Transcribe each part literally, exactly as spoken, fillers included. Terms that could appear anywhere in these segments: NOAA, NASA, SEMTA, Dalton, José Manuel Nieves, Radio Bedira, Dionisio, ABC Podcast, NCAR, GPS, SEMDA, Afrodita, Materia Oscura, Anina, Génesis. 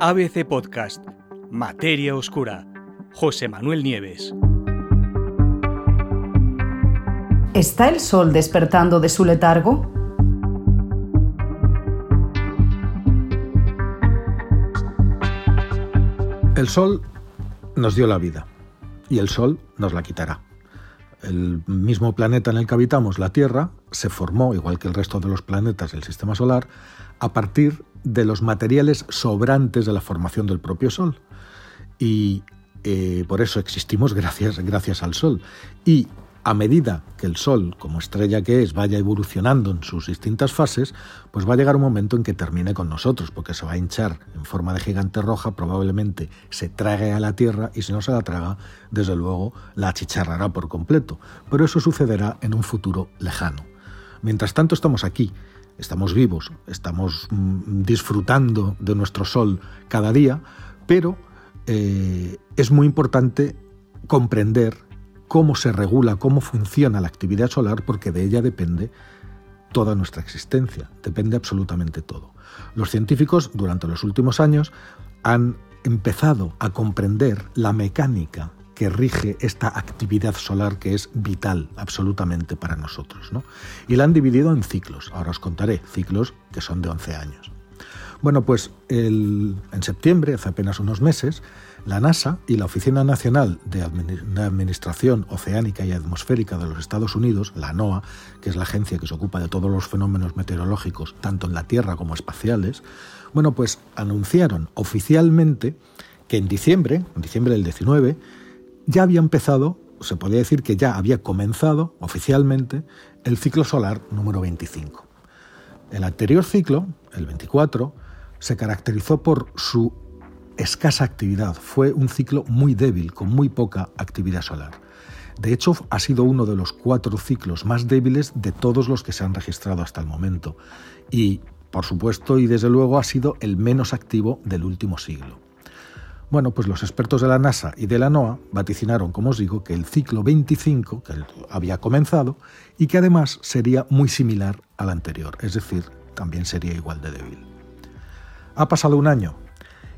A B C Podcast, Materia Oscura, José Manuel Nieves. ¿Está el sol despertando de su letargo? El sol nos dio la vida y el sol nos la quitará. El mismo planeta en el que habitamos, la Tierra, se formó, igual que el resto de los planetas del sistema solar, a partir de los materiales sobrantes de la formación del propio Sol. Y eh, por eso existimos gracias, gracias al Sol. Y a medida que el Sol, como estrella que es, vaya evolucionando en sus distintas fases, pues va a llegar un momento en que termine con nosotros, porque se va a hinchar en forma de gigante roja, probablemente se trague a la Tierra, y si no se la traga, desde luego la achicharrará por completo. Pero eso sucederá en un futuro lejano. Mientras tanto estamos aquí, estamos vivos, estamos disfrutando de nuestro Sol cada día, pero eh, es muy importante comprender cómo se regula, cómo funciona la actividad solar, porque de ella depende toda nuestra existencia, depende absolutamente todo. Los científicos, durante los últimos años, han empezado a comprender la mecánica que rige esta actividad solar, que es vital absolutamente para nosotros, ¿no? Y la han dividido en ciclos, ahora os contaré, ciclos que son de once años. Bueno, pues el, en septiembre, hace apenas unos meses, la NASA y la Oficina Nacional de Administración Oceánica y Atmosférica de los Estados Unidos, la NOAA, que es la agencia que se ocupa de todos los fenómenos meteorológicos, tanto en la Tierra como espaciales, bueno, pues anunciaron oficialmente que en diciembre, en diciembre del diecinueve, ya había empezado, se podría decir que ya había comenzado oficialmente el ciclo solar número veinticinco. El anterior ciclo, el veinticuatro, se caracterizó por su escasa actividad. Fue un ciclo muy débil, con muy poca actividad solar. De hecho, ha sido uno de los cuatro ciclos más débiles de todos los que se han registrado hasta el momento. Y, por supuesto, y desde luego, ha sido el menos activo del último siglo. Bueno, pues los expertos de la NASA y de la NOAA vaticinaron, como os digo, que el ciclo veinticinco, que había comenzado, y que además sería muy similar al anterior, es decir, también sería igual de débil. Ha pasado un año,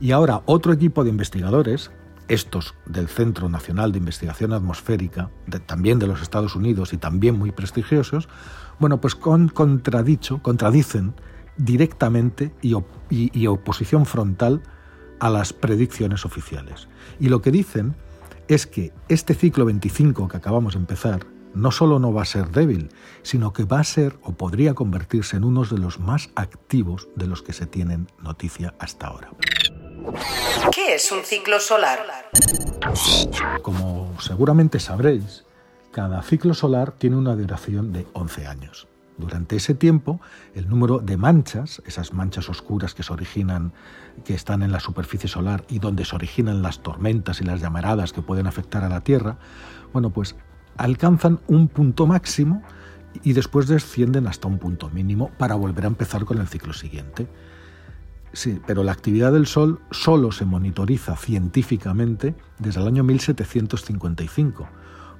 y ahora otro equipo de investigadores, estos del Centro Nacional de Investigación Atmosférica, de, también de los Estados Unidos y también muy prestigiosos, bueno, pues con contradicho, contradicen directamente y, op- y, y oposición frontal a las predicciones oficiales. Y lo que dicen es que este ciclo veinticinco que acabamos de empezar no solo no va a ser débil, sino que va a ser o podría convertirse en uno de los más activos de los que se tienen noticia hasta ahora. ¿Qué es un ciclo solar? Como seguramente sabréis, cada ciclo solar tiene una duración de once años. Durante ese tiempo, el número de manchas, esas manchas oscuras que se originan, que están en la superficie solar y donde se originan las tormentas y las llamaradas que pueden afectar a la Tierra, bueno, pues alcanzan un punto máximo y después descienden hasta un punto mínimo para volver a empezar con el ciclo siguiente. Sí, pero la actividad del Sol solo se monitoriza científicamente desde el año mil setecientos cincuenta y cinco.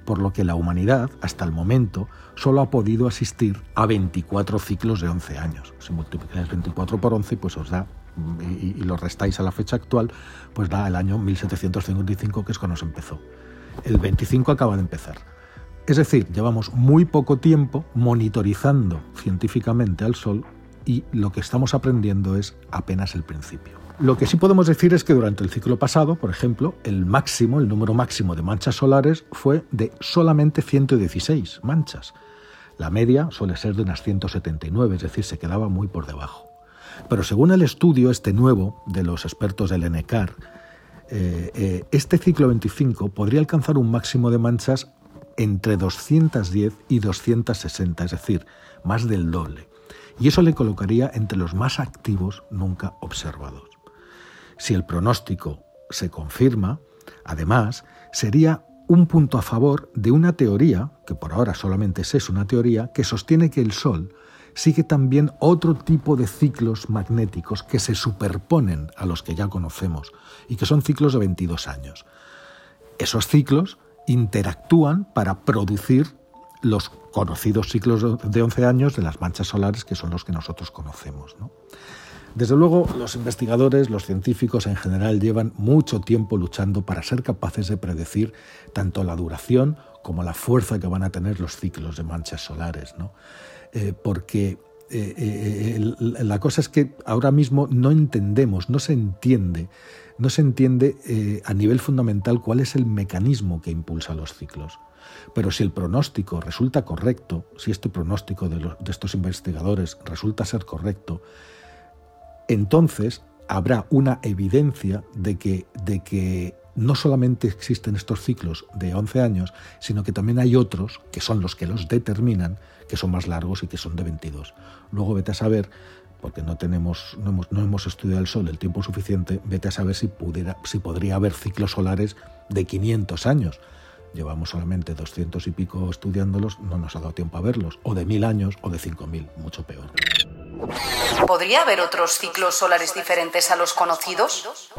Por lo que la humanidad, hasta el momento, solo ha podido asistir a veinticuatro ciclos de once años. Si multiplicáis veinticuatro por once, pues os da, y, y lo restáis a la fecha actual, pues da el año mil setecientos cincuenta y cinco, que es cuando se empezó. El veinticinco acaba de empezar. Es decir, llevamos muy poco tiempo monitorizando científicamente al Sol y lo que estamos aprendiendo es apenas el principio. Lo que sí podemos decir es que durante el ciclo pasado, por ejemplo, el máximo, el número máximo de manchas solares fue de solamente ciento dieciséis manchas. La media suele ser de unas ciento setenta y nueve, es decir, se quedaba muy por debajo. Pero según el estudio este nuevo de los expertos del N C A R, eh, eh, este ciclo veinticinco podría alcanzar un máximo de manchas entre doscientos diez y doscientos sesenta, es decir, más del doble. Y eso le colocaría entre los más activos nunca observados. Si el pronóstico se confirma, además, sería un punto a favor de una teoría, que por ahora solamente es una teoría, que sostiene que el Sol sigue también otro tipo de ciclos magnéticos que se superponen a los que ya conocemos y que son ciclos de veintidós años. Esos ciclos interactúan para producir los conocidos ciclos de once años de las manchas solares, que son los que nosotros conocemos, ¿no? Desde luego, los investigadores, los científicos en general, llevan mucho tiempo luchando para ser capaces de predecir tanto la duración como la fuerza que van a tener los ciclos de manchas solares, ¿no? Eh, porque eh, eh, la cosa es que ahora mismo no entendemos, no se entiende, no se entiende eh, a nivel fundamental cuál es el mecanismo que impulsa los ciclos. Pero si el pronóstico resulta correcto, si este pronóstico de, los, de estos investigadores resulta ser correcto, entonces habrá una evidencia de que, de que no solamente existen estos ciclos de once años, sino que también hay otros, que son los que los determinan, que son más largos y que son de veintidós. Luego vete a saber, porque no, tenemos, no, hemos, no hemos estudiado el Sol el tiempo suficiente, vete a saber si, pudiera, si podría haber ciclos solares de quinientos años. Llevamos solamente doscientos y pico estudiándolos, no nos ha dado tiempo a verlos, o de mil años o de cinco mil, mucho peor. ¿Podría haber otros ciclos solares diferentes a los conocidos?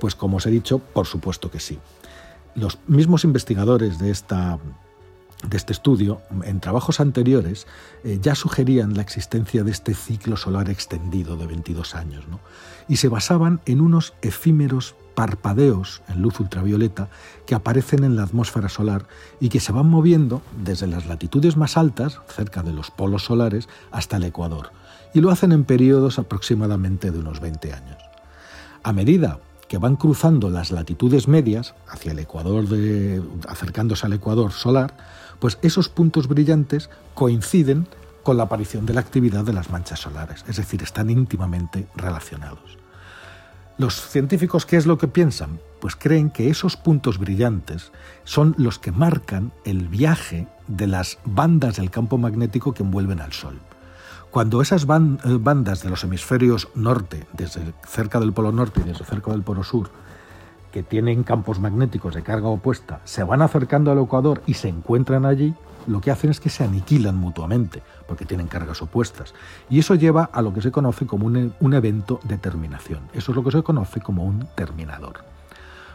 Pues como os he dicho, por supuesto que sí. Los mismos investigadores de, esta, de este estudio, en trabajos anteriores, eh, ya sugerían la existencia de este ciclo solar extendido de veintidós años, ¿no? Y se basaban en unos efímeros parpadeos en luz ultravioleta que aparecen en la atmósfera solar y que se van moviendo desde las latitudes más altas, cerca de los polos solares, hasta el ecuador, y lo hacen en periodos aproximadamente de unos veinte años. A medida que van cruzando las latitudes medias hacia el ecuador, de, acercándose al ecuador solar, pues esos puntos brillantes coinciden con la aparición de la actividad de las manchas solares, es decir, están íntimamente relacionados. Los científicos, ¿qué es lo que piensan? Pues creen que esos puntos brillantes son los que marcan el viaje de las bandas del campo magnético que envuelven al Sol. Cuando esas bandas de los hemisferios norte, desde cerca del polo norte y desde cerca del polo sur, que tienen campos magnéticos de carga opuesta, se van acercando al ecuador y se encuentran allí, lo que hacen es que se aniquilan mutuamente, porque tienen cargas opuestas. Y eso lleva a lo que se conoce como un, un evento de terminación. Eso es lo que se conoce como un terminador.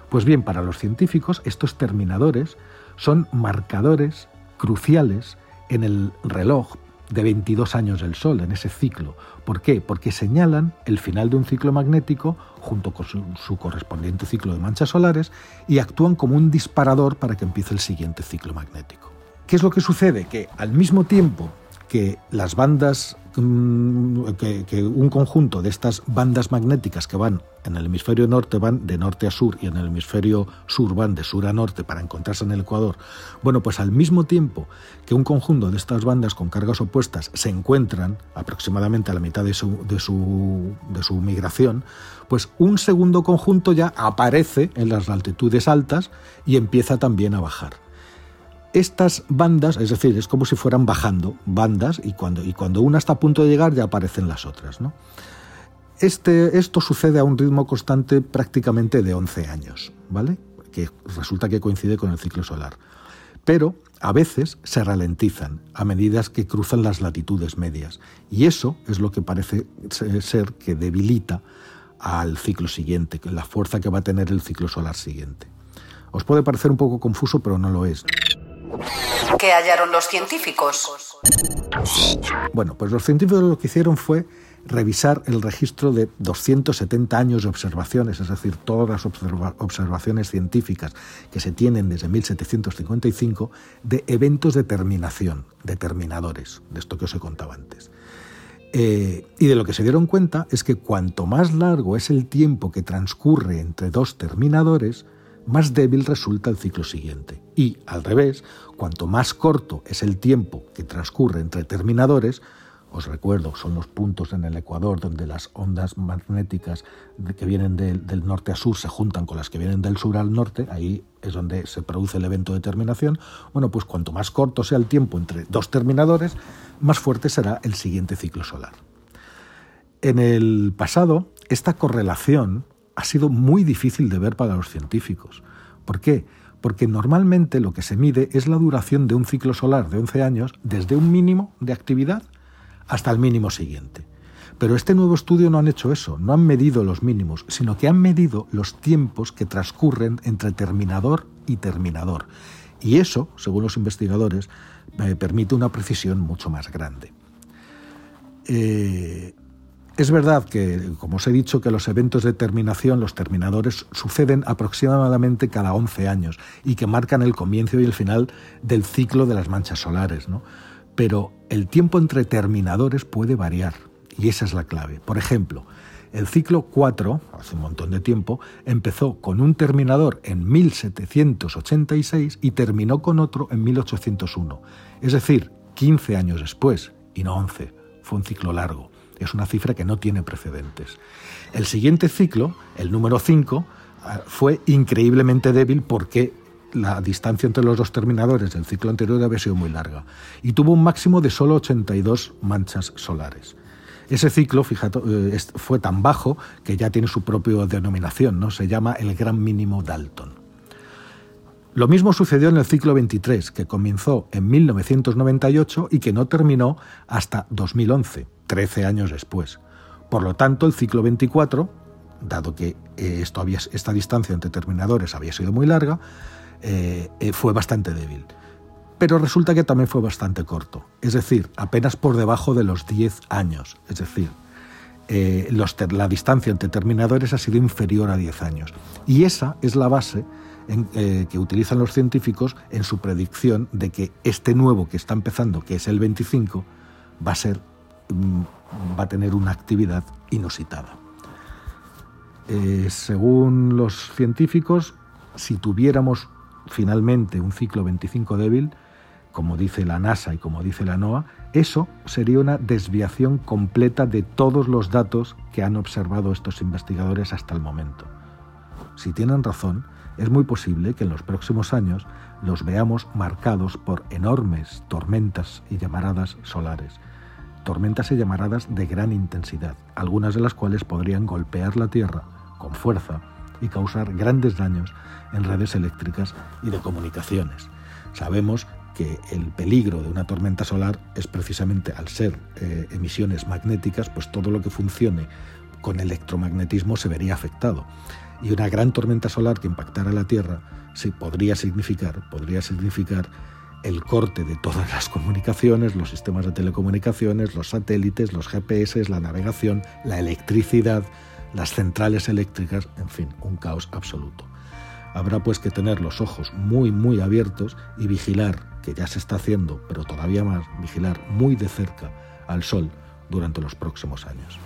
Pues bien, para los científicos, estos terminadores son marcadores cruciales en el reloj de veintidós años del Sol, en ese ciclo. ¿Por qué? Porque señalan el final de un ciclo magnético junto con su, su correspondiente ciclo de manchas solares y actúan como un disparador para que empiece el siguiente ciclo magnético. ¿Qué es lo que sucede? Que al mismo tiempo que las bandas, que, que un conjunto de estas bandas magnéticas que van en el hemisferio norte van de norte a sur y en el hemisferio sur van de sur a norte para encontrarse en el ecuador, bueno, pues al mismo tiempo que un conjunto de estas bandas con cargas opuestas se encuentran aproximadamente a la mitad de su, de su, de su migración, pues un segundo conjunto ya aparece en las altitudes altas y empieza también a bajar. Estas bandas, es decir, es como si fueran bajando bandas y cuando, y cuando una está a punto de llegar ya aparecen las otras, ¿no? Este, esto sucede a un ritmo constante prácticamente de once años, ¿vale? Que resulta que coincide con el ciclo solar. Pero a veces se ralentizan a medida que cruzan las latitudes medias y eso es lo que parece ser que debilita al ciclo siguiente, la fuerza que va a tener el ciclo solar siguiente. Os puede parecer un poco confuso, pero no lo es. ¿Qué hallaron los científicos? Bueno, pues los científicos lo que hicieron fue revisar el registro de doscientos setenta años de observaciones, es decir, todas las observa- observaciones científicas que se tienen desde mil setecientos cincuenta y cinco de eventos de terminación, de terminadores, de esto que os he contado antes. Eh, y de lo que se dieron cuenta es que cuanto más largo es el tiempo que transcurre entre dos terminadores, más débil resulta el ciclo siguiente. Y, al revés, cuanto más corto es el tiempo que transcurre entre terminadores, os recuerdo, son los puntos en el ecuador donde las ondas magnéticas que vienen del, del norte a sur se juntan con las que vienen del sur al norte, ahí es donde se produce el evento de terminación, bueno, pues cuanto más corto sea el tiempo entre dos terminadores, más fuerte será el siguiente ciclo solar. En el pasado, esta correlación ha sido muy difícil de ver para los científicos. ¿Por qué? Porque normalmente lo que se mide es la duración de un ciclo solar de once años desde un mínimo de actividad hasta el mínimo siguiente. Pero este nuevo estudio no han hecho eso, no han medido los mínimos, sino que han medido los tiempos que transcurren entre terminador y terminador. Y eso, según los investigadores, eh, permite una precisión mucho más grande. Eh, es verdad que, como os he dicho, que los eventos de terminación, los terminadores, suceden aproximadamente cada once años y que marcan el comienzo y el final del ciclo de las manchas solares, ¿no? Pero el tiempo entre terminadores puede variar y esa es la clave. Por ejemplo, el ciclo cuatro, hace un montón de tiempo, empezó con un terminador en mil setecientos ochenta y seis y terminó con otro en mil ochocientos uno, es decir, quince años después, y no once. Fue un ciclo largo, es una cifra que no tiene precedentes. El siguiente ciclo, el número cinco, fue increíblemente débil porque la distancia entre los dos terminadores del ciclo anterior había sido muy larga y tuvo un máximo de solo ochenta y dos manchas solares. Ese ciclo, fíjate, fue tan bajo que ya tiene su propia denominación, ¿no? Se llama el gran mínimo Dalton. Lo mismo sucedió en el ciclo veintitrés, que comenzó en mil novecientos noventa y ocho y que no terminó hasta dos mil once, trece años después. Por lo tanto, el ciclo veinticuatro, dado que esto había, esta distancia entre terminadores había sido muy larga, eh, fue bastante débil. Pero resulta que también fue bastante corto, es decir, apenas por debajo de los diez años. Es decir, eh, los, la distancia entre terminadores ha sido inferior a diez años. Y esa es la base en, eh, que utilizan los científicos en su predicción de que este nuevo que está empezando, que es el veinticinco, va a, ser, va a tener una actividad inusitada. Eh, según los científicos, si tuviéramos finalmente un ciclo veinticinco débil, como dice la NASA y como dice la NOAA, eso sería una desviación completa de todos los datos que han observado estos investigadores hasta el momento. Si tienen razón, es muy posible que en los próximos años los veamos marcados por enormes tormentas y llamaradas solares, tormentas y llamaradas de gran intensidad, algunas de las cuales podrían golpear la Tierra con fuerza y causar grandes daños en redes eléctricas y de comunicaciones. Sabemos que el peligro de una tormenta solar es precisamente, al ser eh, emisiones magnéticas, pues todo lo que funcione con electromagnetismo se vería afectado. Y una gran tormenta solar que impactara la Tierra sí, podría significar, podría significar el corte de todas las comunicaciones, los sistemas de telecomunicaciones, los satélites, los G P S, la navegación, la electricidad, las centrales eléctricas, en fin, un caos absoluto. Habrá pues que tener los ojos muy, muy abiertos y vigilar, que ya se está haciendo, pero todavía más, vigilar muy de cerca al Sol durante los próximos años.